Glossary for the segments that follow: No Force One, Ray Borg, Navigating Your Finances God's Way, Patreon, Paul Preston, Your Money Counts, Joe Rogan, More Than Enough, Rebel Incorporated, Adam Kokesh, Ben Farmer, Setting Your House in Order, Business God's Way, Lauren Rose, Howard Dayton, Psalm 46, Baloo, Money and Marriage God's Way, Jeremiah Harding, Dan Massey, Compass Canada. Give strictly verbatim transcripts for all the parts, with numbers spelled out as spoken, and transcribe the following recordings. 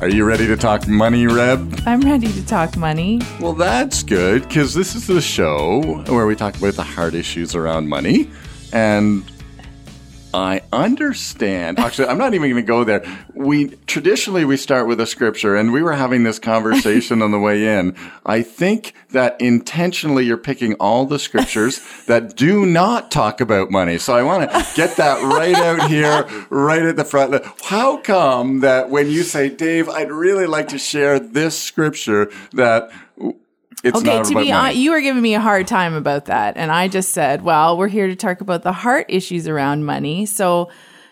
Are you ready to talk money, Reb? I'm ready to talk money. Well, that's good, because this is the show where we talk about the hard issues around money. And I understand. Actually, I'm not even going to go there. We traditionally, we start with a scripture, and we were having this conversation on the way in. I think that intentionally you're picking all the scriptures that do not talk about money. So I want to get that right out here, right at the front. How come that when you say, Dave, I'd really like to share this scripture that... It's okay, to be honest, you were giving me a hard time about that. And I just said, well, we're here to talk about the heart issues around money. So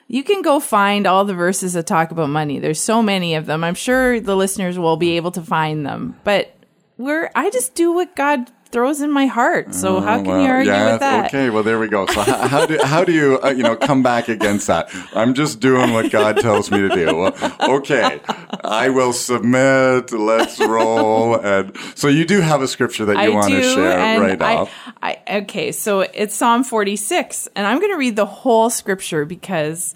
you can go find all the verses that talk about money. There's so many of them. I'm sure the listeners will be able to find them. But we're I just do what God throws in my heart. So how can well, you argue yeah, with that? Okay, well, there we go. So how, how do how do you, uh, you know, come back against that? I'm just doing what God tells me to do. Well, okay, I will submit. Let's roll. And so you do have a scripture that you I want do, to share right now. I, I, okay, so it's Psalm forty-six. And I'm going to read the whole scripture because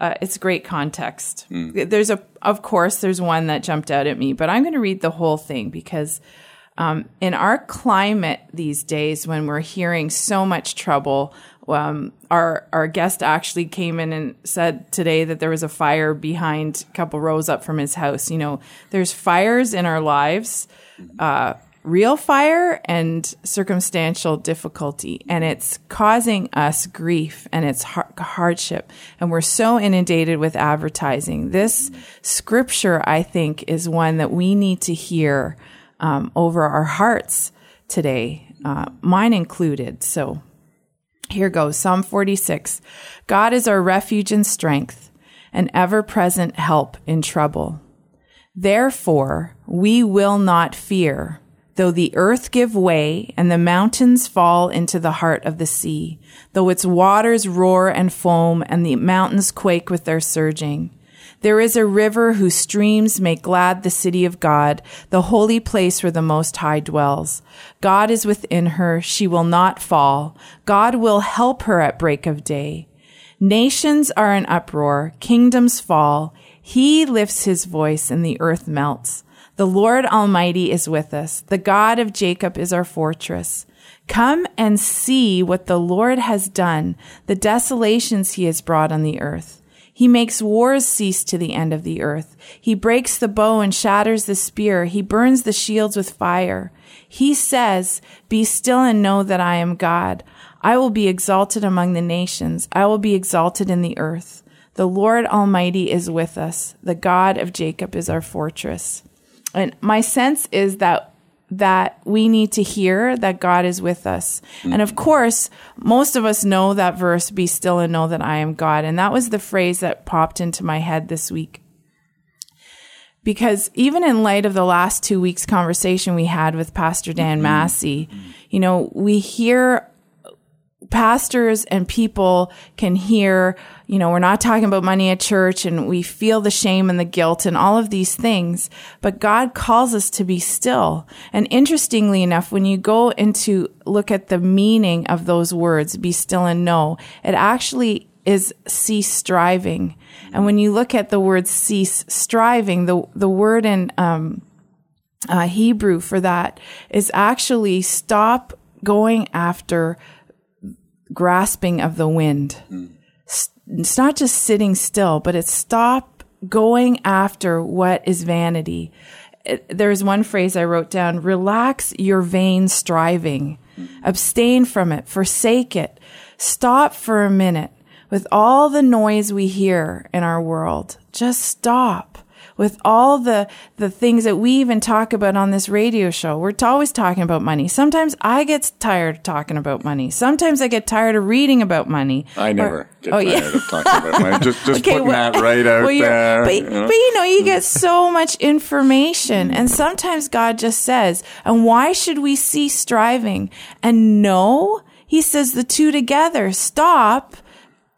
uh, it's great context. Mm. There's a, of course, there's one that jumped out at me, but I'm going to read the whole thing because... Um, in our climate these days, when we're hearing so much trouble, um, our our guest actually came in and said today that there was a fire behind a couple rows up from his house. You know, there's fires in our lives, uh, real fire and circumstantial difficulty, and it's causing us grief and it's har- hardship. And we're so inundated with advertising. This scripture, I think, is one that we need to hear Um, over our hearts today, uh, mine included. So here goes, Psalm forty-six. God is our refuge and strength, an ever-present help in trouble. Therefore, we will not fear, though the earth give way and the mountains fall into the heart of the sea, though its waters roar and foam and the mountains quake with their surging. There is a river whose streams make glad the city of God, the holy place where the Most High dwells. God is within her. She will not fall. God will help her at break of day. Nations are in uproar. Kingdoms fall. He lifts his voice and the earth melts. The Lord Almighty is with us. The God of Jacob is our fortress. Come and see what the Lord has done, the desolations he has brought on the earth. He makes wars cease to the end of the earth. He breaks the bow and shatters the spear. He burns the shields with fire. He says, "Be still and know that I am God. I will be exalted among the nations. I will be exalted in the earth. The Lord Almighty is with us. The God of Jacob is our fortress." And my sense is that that we need to hear that God is with us. And of course, most of us know that verse, "Be still and know that I am God." And that was the phrase that popped into my head this week. Because even in light of the last two weeks' conversation we had with Pastor Dan Massey, you know, we hear pastors and people can hear, you know, we're not talking about money at church and we feel the shame and the guilt and all of these things, but God calls us to be still. And interestingly enough, when you go into look at the meaning of those words, "be still and know," it actually is cease striving. And when you look at the word cease striving, the, the word in um, uh, Hebrew for that is actually stop going after grasping of the wind. It's not just sitting still, but it's stop going after what is vanity. It, there's one phrase I wrote down: relax your vain striving, abstain from it, forsake it, stop for a minute. With all the noise we hear in our world, just stop with all the, the things that we even talk about on this radio show. We're always talking about money. Sometimes I get tired of talking about money. Sometimes I get tired of reading about money. I never or, get oh, tired yeah. of talking about money. Just, just okay, putting well, that right out well, there. But you, know? but you know, you get so much information. And sometimes God just says, and why should we cease striving? And no, he says the two together. Stop.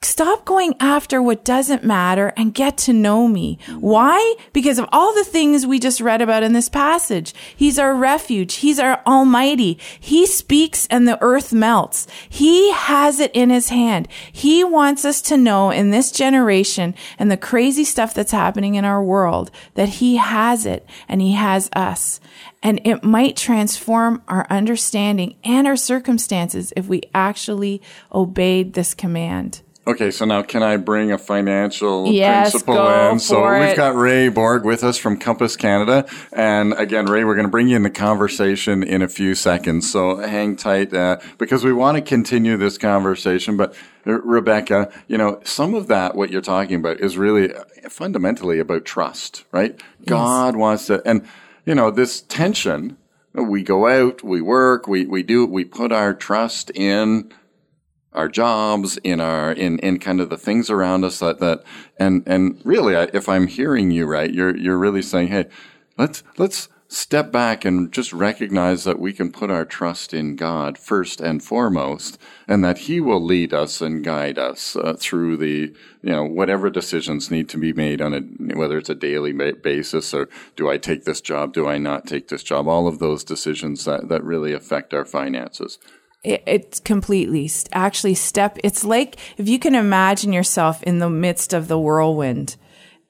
Stop going after what doesn't matter and get to know me. Why? Because of all the things we just read about in this passage. He's our refuge. He's our almighty. He speaks and the earth melts. He has it in his hand. He wants us to know in this generation and the crazy stuff that's happening in our world that he has it and he has us. And it might transform our understanding and our circumstances if we actually obeyed this command. Okay, so now can I bring a financial yes, principle go in? So for we've it. got Ray Borg with us from Compass Canada. And again, Ray, we're going to bring you in the conversation in a few seconds. So hang tight uh, because we want to continue this conversation. But Rebecca, you know, some of that, what you're talking about, is really fundamentally about trust, right? Yes. God wants to, and, you know, this tension, we go out, we work, we, we do, we put our trust in our jobs, in our in, in kind of the things around us that, that and and really, I, if I'm hearing you right, you're you're really saying, hey, let's let's step back and just recognize that we can put our trust in God first and foremost, and that He will lead us and guide us uh, through the you know whatever decisions need to be made on a whether it's a daily basis or do I take this job, do I not take this job, all of those decisions that, that really affect our finances. It, it's completely actually step. It's like if you can imagine yourself in the midst of the whirlwind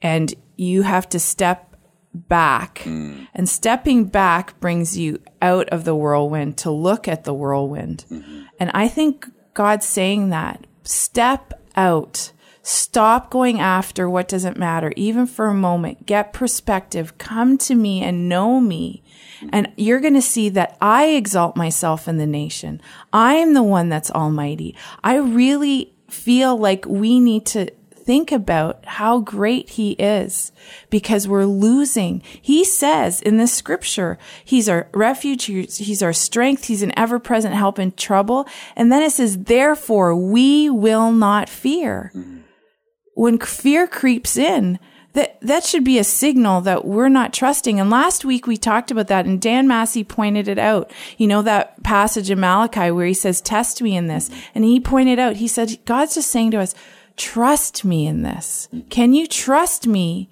and you have to step back mm. and stepping back brings you out of the whirlwind to look at the whirlwind. Mm-hmm. And I think God's saying that step out. Stop going after what doesn't matter, even for a moment. Get perspective. Come to me and know me. And you're going to see that I exalt myself in the nation. I am the one that's almighty. I really feel like we need to think about how great he is because we're losing. He says in this scripture, he's our refuge, he's our strength, he's an ever-present help in trouble. And then it says, therefore, we will not fear. Mm-hmm. When fear creeps in, that that should be a signal that we're not trusting. And last week we talked about that, and Dan Massey pointed it out. You know, that passage in Malachi where he says, test me in this. And he pointed out, he said, God's just saying to us, trust me in this. Can you trust me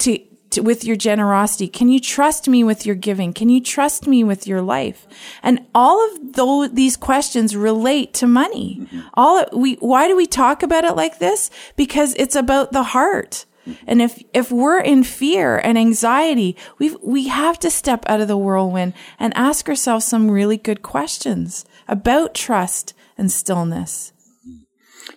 to, to with your generosity? Can you trust me with your giving? Can you trust me with your life? And all of those, these questions relate to money. All we, why do we talk about it like this? Because it's about the heart. And if, if we're in fear and anxiety, we we have to step out of the whirlwind and ask ourselves some really good questions about trust and stillness.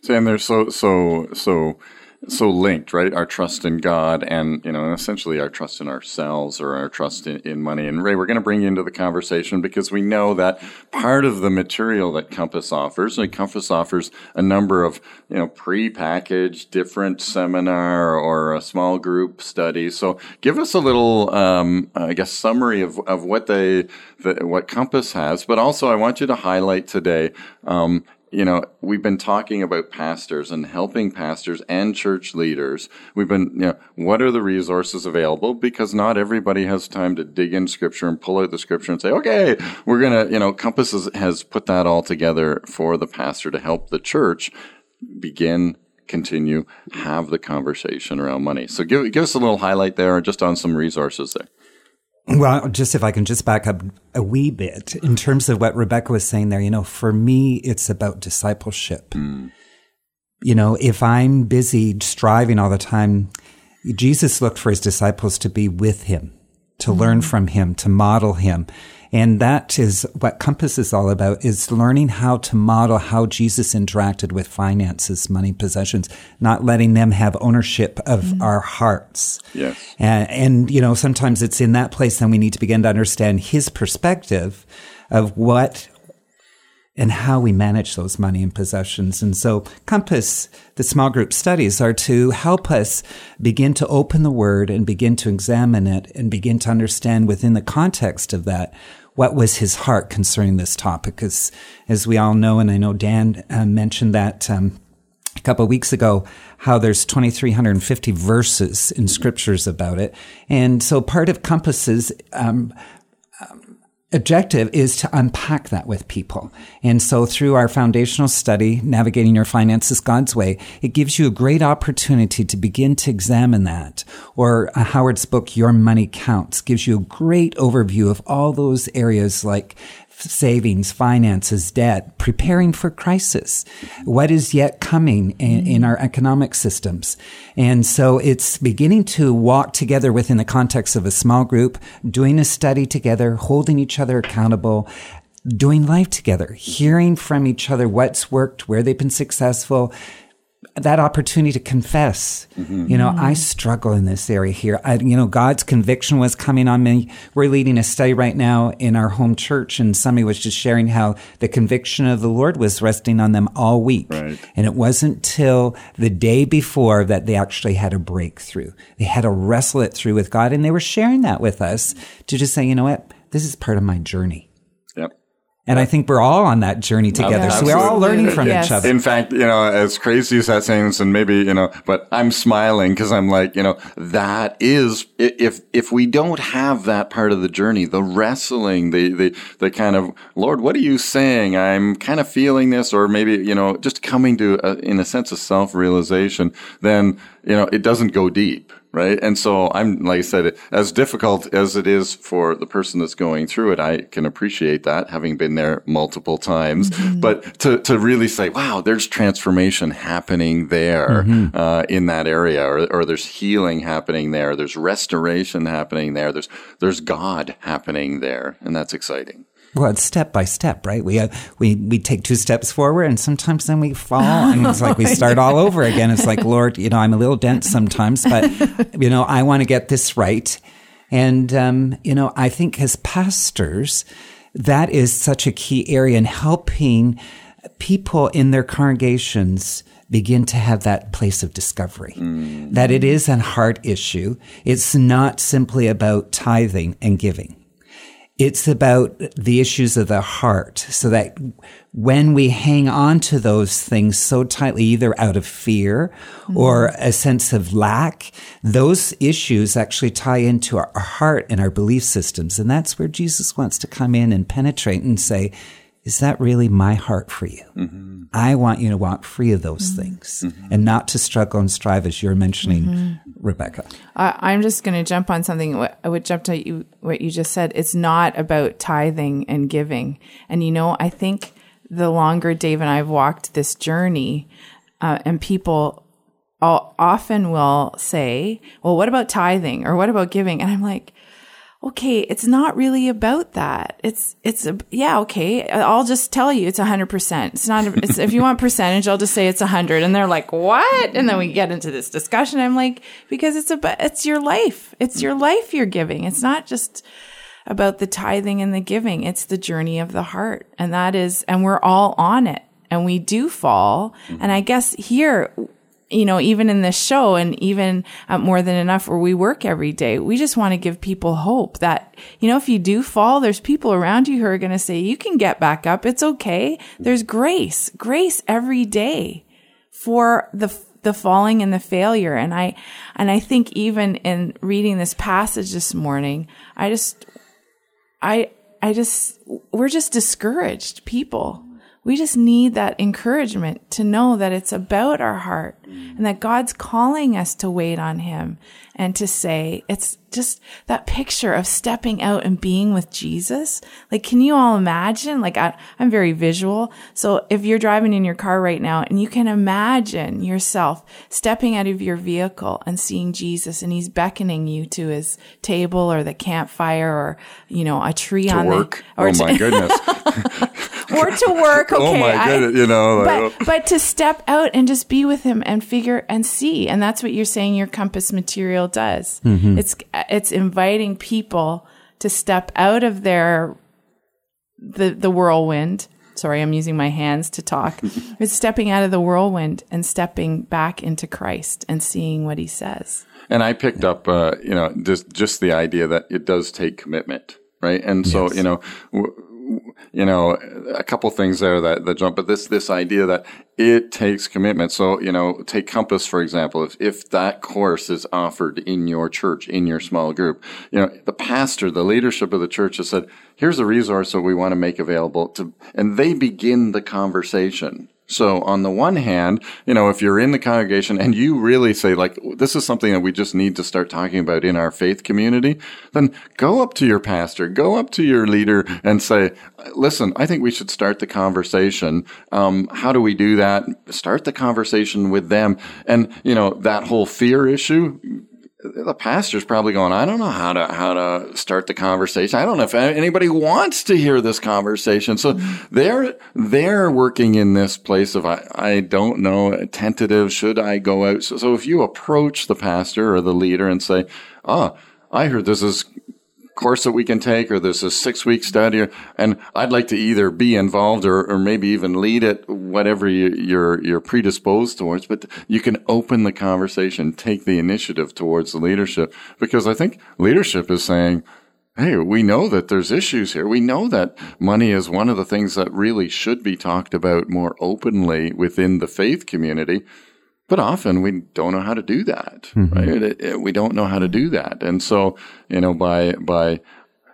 So, and they're so, so, so, so linked, right? Our trust in God and, you know, essentially our trust in ourselves or our trust in, in money. And Ray, we're going to bring you into the conversation because we know that part of the material that Compass offers, and Compass offers a number of, you know, pre-packaged different seminar or a small group study. So give us a little, um, I guess, summary of, of what they, the, what Compass has, but also I want you to highlight today, um, you know, we've been talking about pastors and helping pastors and church leaders. We've been, you know, what are the resources available? Because not everybody has time to dig in scripture and pull out the scripture and say, okay, we're going to, you know, Compass has, has put that all together for the pastor to help the church begin, continue, have the conversation around money. So give, give us a little highlight there just on some resources there. Well, just if I can just back up a wee bit in terms of what Rebecca was saying there, you know, for me, it's about discipleship. Mm. You know, if I'm busy striving all the time, Jesus looked for his disciples to be with him, to mm. learn from him, to model him. And that is what Compass is all about, is learning how to model how Jesus interacted with finances, money, possessions, not letting them have ownership of mm-hmm. our hearts. Yes. And, and, you know, sometimes it's in that place that we need to begin to understand his perspective of what and how we manage those money and possessions. And so Compass, the small group studies, are to help us begin to open the Word and begin to examine it and begin to understand within the context of that what was his heart concerning this topic. Because as we all know, and I know Dan uh, mentioned that um, a couple of weeks ago, how there's two thousand three hundred fifty verses in scriptures about it. And so part of Compass's um, um, objective is to unpack that with people. And so through our foundational study, Navigating Your Finances God's Way, it gives you a great opportunity to begin to examine that. Or Howard's book, Your Money Counts, gives you a great overview of all those areas like savings, finances, debt, preparing for crisis, what is yet coming in, in our economic systems. And so it's beginning to walk together within the context of a small group, doing a study together, holding each other accountable, doing life together, hearing from each other what's worked, where they've been successful, that opportunity to confess, mm-hmm. you know, mm-hmm. I struggle in this area here. I, you know, God's conviction was coming on me. We're leading a study right now in our home church, and somebody was just sharing how the conviction of the Lord was resting on them all week. Right. And it wasn't till the day before that they actually had a breakthrough. They had to wrestle it through with God, and they were sharing that with us to just say, you know what, this is part of my journey. And I think we're all on that journey together. Yeah, so we're all learning from yes. each other. In fact, you know, as crazy as that sounds, and maybe, you know, but I'm smiling because I'm like, you know, that is, if if we don't have that part of the journey, the wrestling, the, the, the kind of, Lord, what are you saying? I'm kind of feeling this, or maybe, you know, just coming to, a, in a sense of self-realization, then, you know, it doesn't go deep. Right. And so I'm, like I said, as difficult as it is for the person that's going through it, I can appreciate that, having been there multiple times. Mm-hmm. But to, to really say, wow, there's transformation happening there mm-hmm. uh, in that area, or, or there's healing happening there. There's restoration happening there. There's there's God happening there. And that's exciting. Well, it's step by step, right? We, uh, we, we take two steps forward, and sometimes then we fall, and it's like we start all over again. It's like, Lord, you know, I'm a little dense sometimes, but, you know, I want to get this right. And, um, you know, I think as pastors, that is such a key area in helping people in their congregations begin to have that place of discovery, mm. that it is a heart issue. It's not simply about tithing and giving. It's about the issues of the heart, so that when we hang on to those things so tightly, either out of fear mm-hmm. or a sense of lack, those issues actually tie into our heart and our belief systems. And that's where Jesus wants to come in and penetrate and say, is that really my heart for you? Mm-hmm. I want you to walk free of those mm-hmm. things mm-hmm. and not to struggle and strive, as you're mentioning, mm-hmm. Rebecca. Uh, I'm just going to jump on something. I would jump to you, what you just said. It's not about tithing and giving. And, you know, I think the longer Dave and I have walked this journey, uh, and people all, often will say, well, what about tithing, or what about giving? And I'm like, okay, it's not really about that. It's, it's, a, yeah, okay. I'll just tell you it's one hundred percent. It's not, it's, if you want percentage, I'll just say it's one hundred. And they're like, what? And then we get into this discussion. I'm like, because it's about, it's your life. It's your life you're giving. It's not just about the tithing and the giving. It's the journey of the heart. And that is, and we're all on it, and we do fall. And I guess here, you know, even in this show, and even at More Than Enough, where we work every day, we just want to give people hope that, you know, if you do fall, there's people around you who are going to say, you can get back up. It's okay. There's grace, grace every day for the, the falling and the failure. And I, and I think even in reading this passage this morning, I just, I, I just, we're just discouraged people. We just need that encouragement to know that it's about our heart, and that God's calling us to wait on Him, and to say, it's just that picture of stepping out and being with Jesus. Like, can you all imagine? Like, I, I'm very visual. So if you're driving in your car right now and you can imagine yourself stepping out of your vehicle and seeing Jesus, and He's beckoning you to His table, or the campfire, or, you know, a tree to on work. The, or oh to, my goodness. Or to work. Okay. Oh my goodness. I, you know, like, but, but to step out and just be with Him, and figure and see. And that's what you're saying your Compass material does. Mm-hmm. It's, it's inviting people to step out of their, the, the whirlwind sorry, I'm using my hands to talk. It's stepping out of the whirlwind and stepping back into Christ and seeing what he says. And I picked up, uh, you know, just, just the idea that it does take commitment, right? And so, yes. you know, w- w- you know, a couple things there that, that jump, but this, this idea that it takes commitment. So, you know, take Compass, for example. If, if that course is offered in your church, in your small group, you know, the pastor, the leadership of the church has said, here's a resource that we want to make available to, and they begin the conversation. So on the one hand, you know, if you're in the congregation and you really say, like, this is something that we just need to start talking about in our faith community, then go up to your pastor, go up to your leader and say, listen, I think we should start the conversation. Um, how do we do that? Start the conversation with them. And, you know, that whole fear issue, the pastor's probably going, I don't know how to how to start the conversation. I don't know if anybody wants to hear this conversation. So they're they're working in this place of, I, I don't know, tentative, should I go out? So, so if you approach the pastor or the leader and say, oh, I heard this is course that we can take, or there's a six-week study, and I'd like to either be involved or, or maybe even lead it, whatever you, you're you're predisposed towards. But you can open the conversation, take the initiative towards the leadership, because I think leadership is saying, hey, we know that there's issues here. We know that money is one of the things that really should be talked about more openly within the faith community. But often we don't know how to do that, mm-hmm. right? It, it, we don't know how to do that. And so, you know, by, by,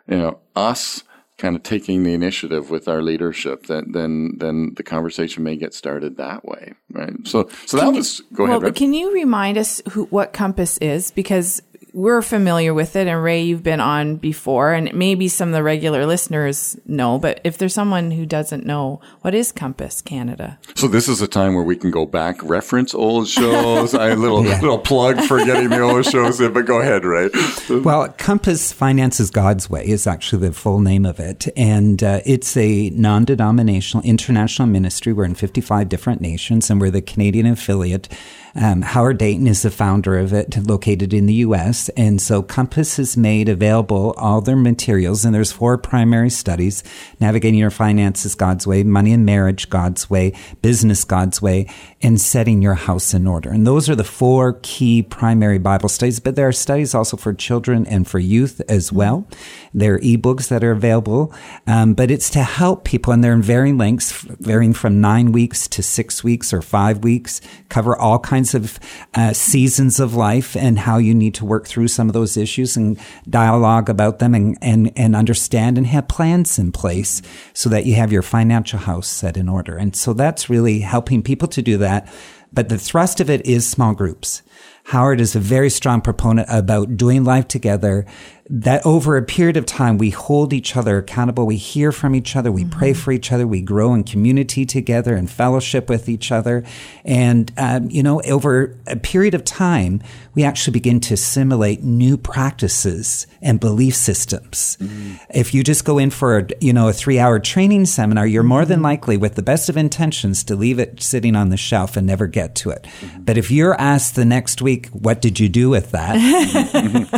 you know, us kind of taking the initiative with our leadership, then, then, then the conversation may get started that way, right? So, so that was, go ahead. Well, can you remind us who, what Compass is? Because we're familiar with it, and Ray, you've been on before, and maybe some of the regular listeners know, but if there's someone who doesn't know, what is Compass Canada? So this is a time where we can go back, reference old shows. I little yeah. little plug for getting the old shows in, but go ahead, Ray. Well, Compass Finances God's Way is actually the full name of it, and uh, it's a non-denominational international ministry. We're in fifty-five different nations, and we're the Canadian affiliate. Um, Howard Dayton is the founder of it, located in the U S, and so Compass has made available all their materials, and there's four primary studies: Navigating Your Finances God's Way, Money and Marriage God's Way, Business God's Way, and Setting Your House in Order. And those are the four key primary Bible studies, but there are studies also for children and for youth as well. There are ebooks that are available, um, but it's to help people, and they're in varying lengths, varying from nine weeks to six weeks or five weeks, cover all kinds of uh, seasons of life and how you need to work through some of those issues and dialogue about them and, and, and understand and have plans in place so that you have your financial house set in order. And so that's really helping people to do that. But the thrust of it is small groups. Howard is a very strong proponent about doing life together, that over a period of time, we hold each other accountable. We hear from each other. We mm-hmm. pray for each other. We grow in community together and fellowship with each other. And, um, you know, over a period of time, we actually begin to assimilate new practices and belief systems. Mm-hmm. If you just go in for, a, you know, a three hour training seminar, you're more than likely, with the best of intentions, to leave it sitting on the shelf and never get to it. Mm-hmm. But if you're asked the next week, what did you do with that?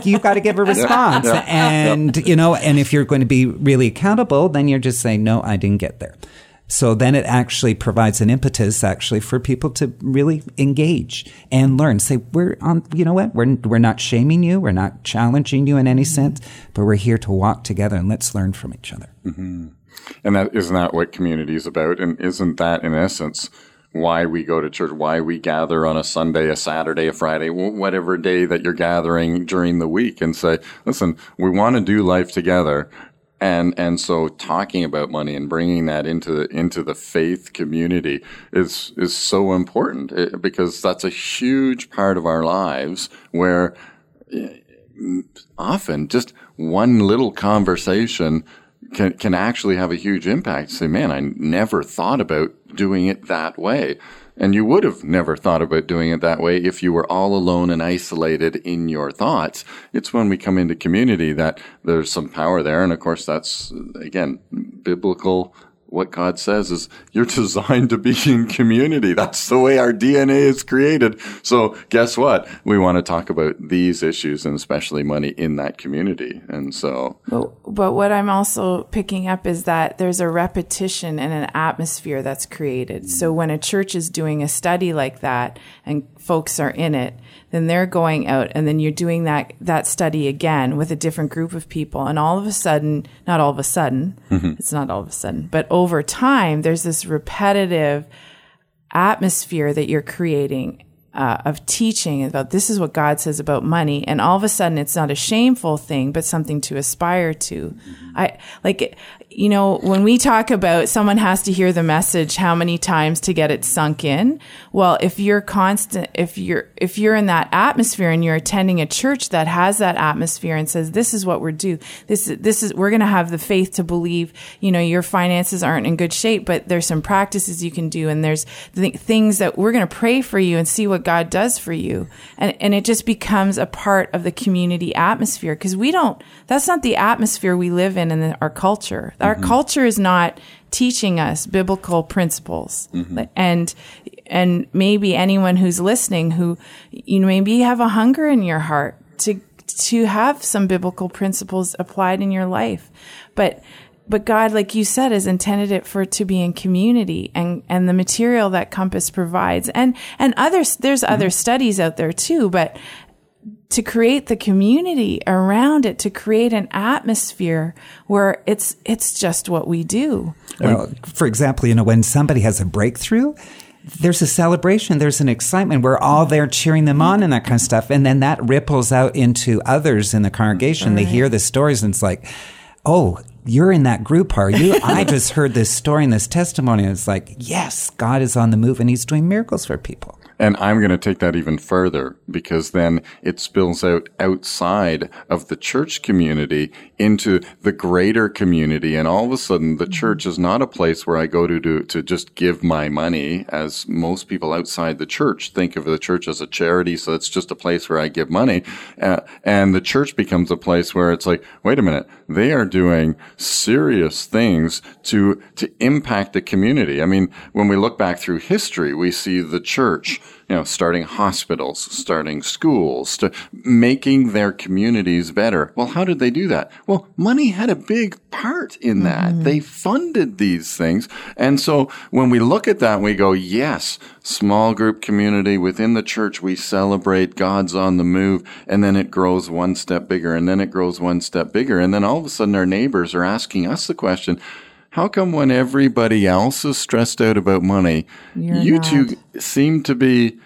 You've got to give a response. Yeah, yeah, and, yeah. you know, and if you're going to be really accountable, then you're just saying, no, I didn't get there. So then it actually provides an impetus actually for people to really engage and learn. Say, we're on, you know what? We're, we're not shaming you. We're not challenging you in any mm-hmm. sense, but we're here to walk together and let's learn from each other. Mm-hmm. And that isn't that what community is about? And isn't that in essence why we go to church, why we gather on a Sunday, a Saturday, a Friday, whatever day that you're gathering during the week, and say, listen, we want to do life together. And and so talking about money and bringing that into the, into the faith community is is so important, because that's a huge part of our lives where often just one little conversation can can actually have a huge impact. Say, man, I never thought about doing it that way. And you would have never thought about doing it that way if you were all alone and isolated in your thoughts. It's when we come into community that there's some power there. And of course, that's, again, biblical what God says is you're designed to be in community. That's the way our D N A is created. So guess what? We want to talk about these issues and especially money in that community. And so. But, but what I'm also picking up is that there's a repetition and an atmosphere that's created. So when a church is doing a study like that and folks are in it, then they're going out and then you're doing that, that study again with a different group of people. And all of a sudden, not all of a sudden, mm-hmm. it's not all of a sudden, but over time, there's this repetitive atmosphere that you're creating uh, of teaching about this is what God says about money. And all of a sudden, it's not a shameful thing, but something to aspire to. I like, you know, when we talk about someone has to hear the message how many times to get it sunk in. Well, if you're constant, if you're, if you're in that atmosphere and you're attending a church that has that atmosphere and says, this is what we're due. This, this is, we're going to have the faith to believe, you know, your finances aren't in good shape, but there's some practices you can do. And there's th- things that we're going to pray for you and see what God does for you. And, and it just becomes a part of the community atmosphere. Cause we don't, that's not the atmosphere we live in in the, our culture. Our mm-hmm. culture is not teaching us biblical principles. Mm-hmm. And, and maybe anyone who's listening who, you know, maybe you have a hunger in your heart to, to have some biblical principles applied in your life. But, but God, like you said, has intended it for it to be in community and, and the material that Compass provides. And, and others, there's mm-hmm. other studies out there too, but to create the community around it, to create an atmosphere where it's it's just what we do. Well, for example, you know, when somebody has a breakthrough, there's a celebration, there's an excitement. We're all there cheering them on and that kind of stuff. And then that ripples out into others in the congregation. Right. They hear the stories and it's like, oh, you're in that group, are you? I just heard this story and this testimony. And it's like, yes, God is on the move and he's doing miracles for people. And I'm going to take that even further because then it spills out outside of the church community into the greater community. And all of a sudden, the church is not a place where I go to do, to just give my money, as most people outside the church think of the church as a charity. So it's just a place where I give money. Uh, and the church becomes a place where it's like, wait a minute, they are doing serious things to, to impact the community. I mean, when we look back through history, we see the church, you know, starting hospitals, starting schools, to making their communities better. Well, how did they do that? Well, money had a big part in that. Mm. They funded these things. And so when we look at that, we go, yes, small group community within the church, we celebrate God's on the move. And then it grows one step bigger. And then it grows one step bigger. And then all of a sudden, our neighbors are asking us the question, how come when everybody else is stressed out about money, You're you not. two seem to be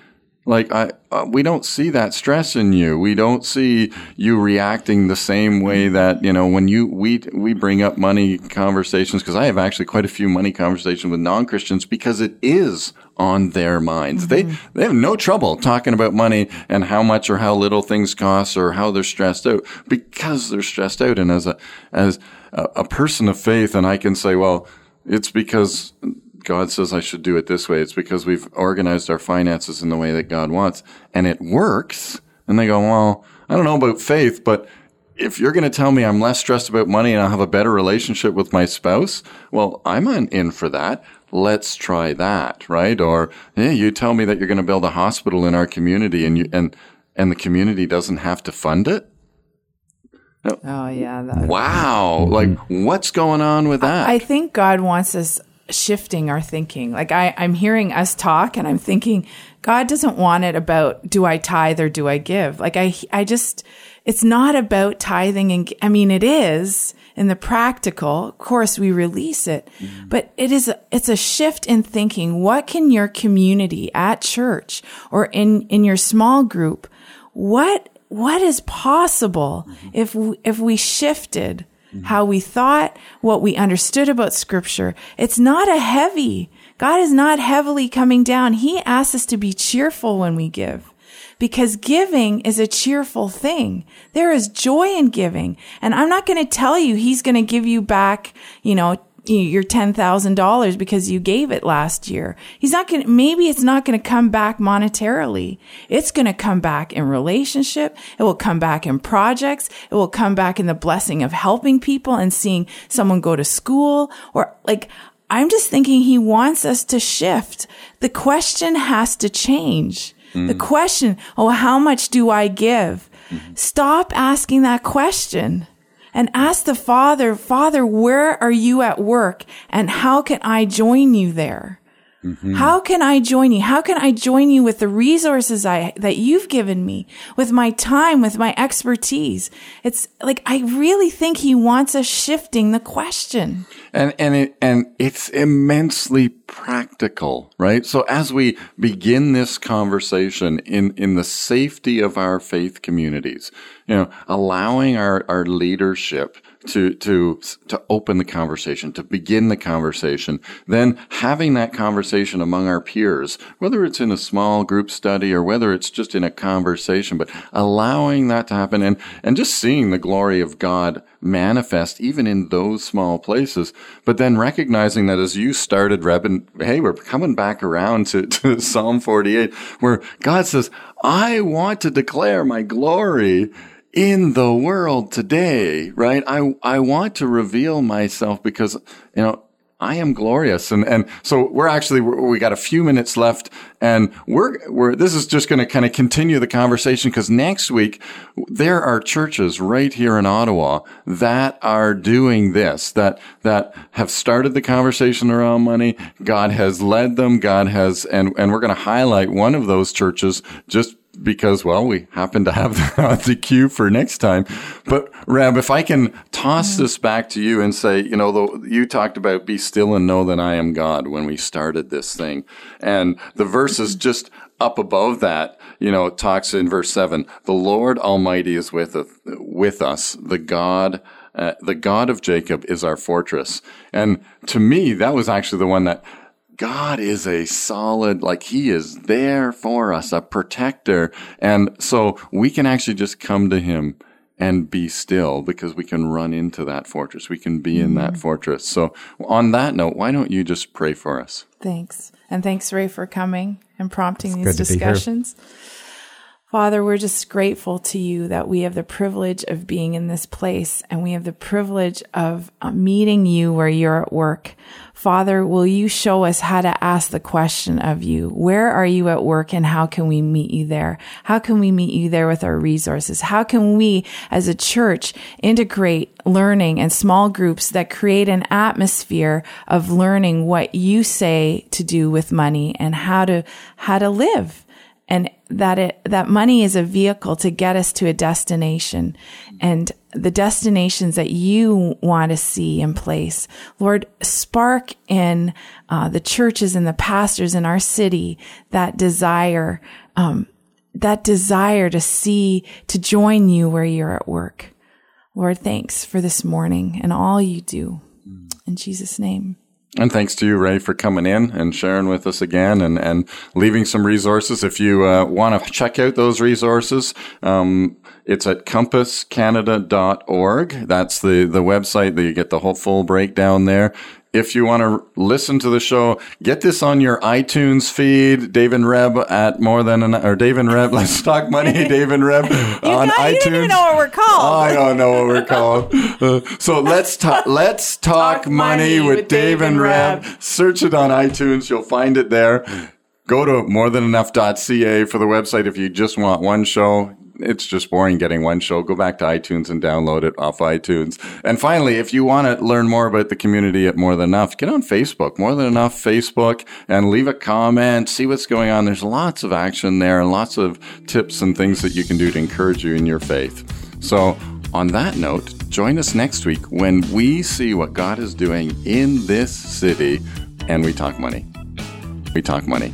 like, I, uh, we don't see that stress in you. We don't see you reacting the same way that, you know, when you we we bring up money conversations, because I have actually quite a few money conversations with non-Christians because it is on their minds. Mm-hmm. They they have no trouble talking about money and how much or how little things cost or how they're stressed out because they're stressed out. And as a as a, a person of faith, and I can say, well, it's because God says I should do it this way. It's because we've organized our finances in the way that God wants and it works. And they go, well, I don't know about faith, but if you're going to tell me I'm less stressed about money and I'll have a better relationship with my spouse, well, I'm in for that. Let's try that, right? Or yeah, you tell me that you're going to build a hospital in our community and you, and, and the community doesn't have to fund it. No. Oh, yeah. That wow. Be- like what's going on with that? I, I think God wants us shifting our thinking. Like I, I'm hearing us talk and I'm thinking, God doesn't want it about, do I tithe or do I give? Like I, I just, it's not about tithing. And I mean, it is in the practical. Of course, we release it, mm-hmm. but it is, a, it's a shift in thinking. What can your community at church or in, in your small group? What, what is possible mm-hmm. if, we, if we shifted how we thought, what we understood about scripture? It's not a heavy. God is not heavily coming down. He asks us to be cheerful when we give because giving is a cheerful thing. There is joy in giving. And I'm not going to tell you he's going to give you back, you know, your ten thousand dollars because you gave it last year. He's not going to, maybe it's not going to come back monetarily. It's going to come back in relationship. It will come back in projects. It will come back in the blessing of helping people and seeing someone go to school or like, I'm just thinking he wants us to shift. The question has to change. Mm-hmm. The question, oh, how much do I give? Mm-hmm. Stop asking that question and ask the Father, Father, where are you at work? And how can I join you there? Mm-hmm. How can I join you? How can I join you with the resources I, that you've given me, with my time, with my expertise? It's like, I really think he wants us shifting the question. And, and, it, and it's immensely practical, right? So as we begin this conversation in, in the safety of our faith communities, you know, allowing our, our leadership to, to, to open the conversation, to begin the conversation, then having that conversation among our peers, whether it's in a small group study or whether it's just in a conversation, but allowing that to happen and, and just seeing the glory of God manifest even in those small places, but then recognizing that as you started, Reben, hey, we're coming back around to, to Psalm forty-eight, where God says, I want to declare my glory in the world today, right? I, I want to reveal myself because, you know, I am glorious. And, and so we're actually, we got a few minutes left and we're, we're, this is just going to kind of continue the conversation because next week there are churches right here in Ottawa that are doing this, that, that have started the conversation around money. God has led them. God has, and, and we're going to highlight one of those churches just because, well, we happen to have the queue for next time. But, Reb, if I can toss this back to you and say, you know, the, you talked about be still and know that I am God when we started this thing. And the verses just up above that, you know, it talks in verse seven, the Lord Almighty is with, with us, the God uh, the God of Jacob is our fortress. And to me, that was actually the one that God is a solid, like he is there for us, a protector. And so we can actually just come to him and be still because we can run into that fortress. We can be in that fortress. So on that note, why don't you just pray for us? Thanks. And thanks, Ray, for coming and prompting it's these discussions. Father, we're just grateful to you that we have the privilege of being in this place and we have the privilege of meeting you where you're at work. Father, will you show us how to ask the question of you? Where are you at work and how can we meet you there? How can we meet you there with our resources? How can we as a church integrate learning and small groups that create an atmosphere of learning what you say to do with money and how to, how to live? And that it, that money is a vehicle to get us to a destination and the destinations that you want to see in place. Lord, spark in uh, the churches and the pastors in our city that desire, um, that desire to see, to join you where you're at work. Lord, thanks for this morning and all you do. In Jesus' name. And thanks to you, Ray, for coming in and sharing with us again and, and leaving some resources. If you uh, want to check out those resources, um, it's at compass canada dot org. That's the, the website that you get the whole full breakdown there. If you want to listen to the show, get this on your iTunes feed. Dave and Reb at More Than Enough, or Dave and Reb, Let's Talk Money, Dave and Reb on not, iTunes. You don't even know what we're called. Oh, I don't know what we're called. Uh, so let's, ta- let's Talk, talk money, money with, with Dave, Dave and Reb. Reb. Search it on iTunes. You'll find it there. Go to more than enough dot c a for the website if you just want one show. It's just boring getting one show. Go back to iTunes and download it off iTunes. And finally, if you want to learn more about the community at More Than Enough, get on Facebook, More Than Enough Facebook, and leave a comment, see what's going on. There's lots of action there and lots of tips and things that you can do to encourage you in your faith. So on that note, join us next week when we see what God is doing in this city and we talk money. We talk money.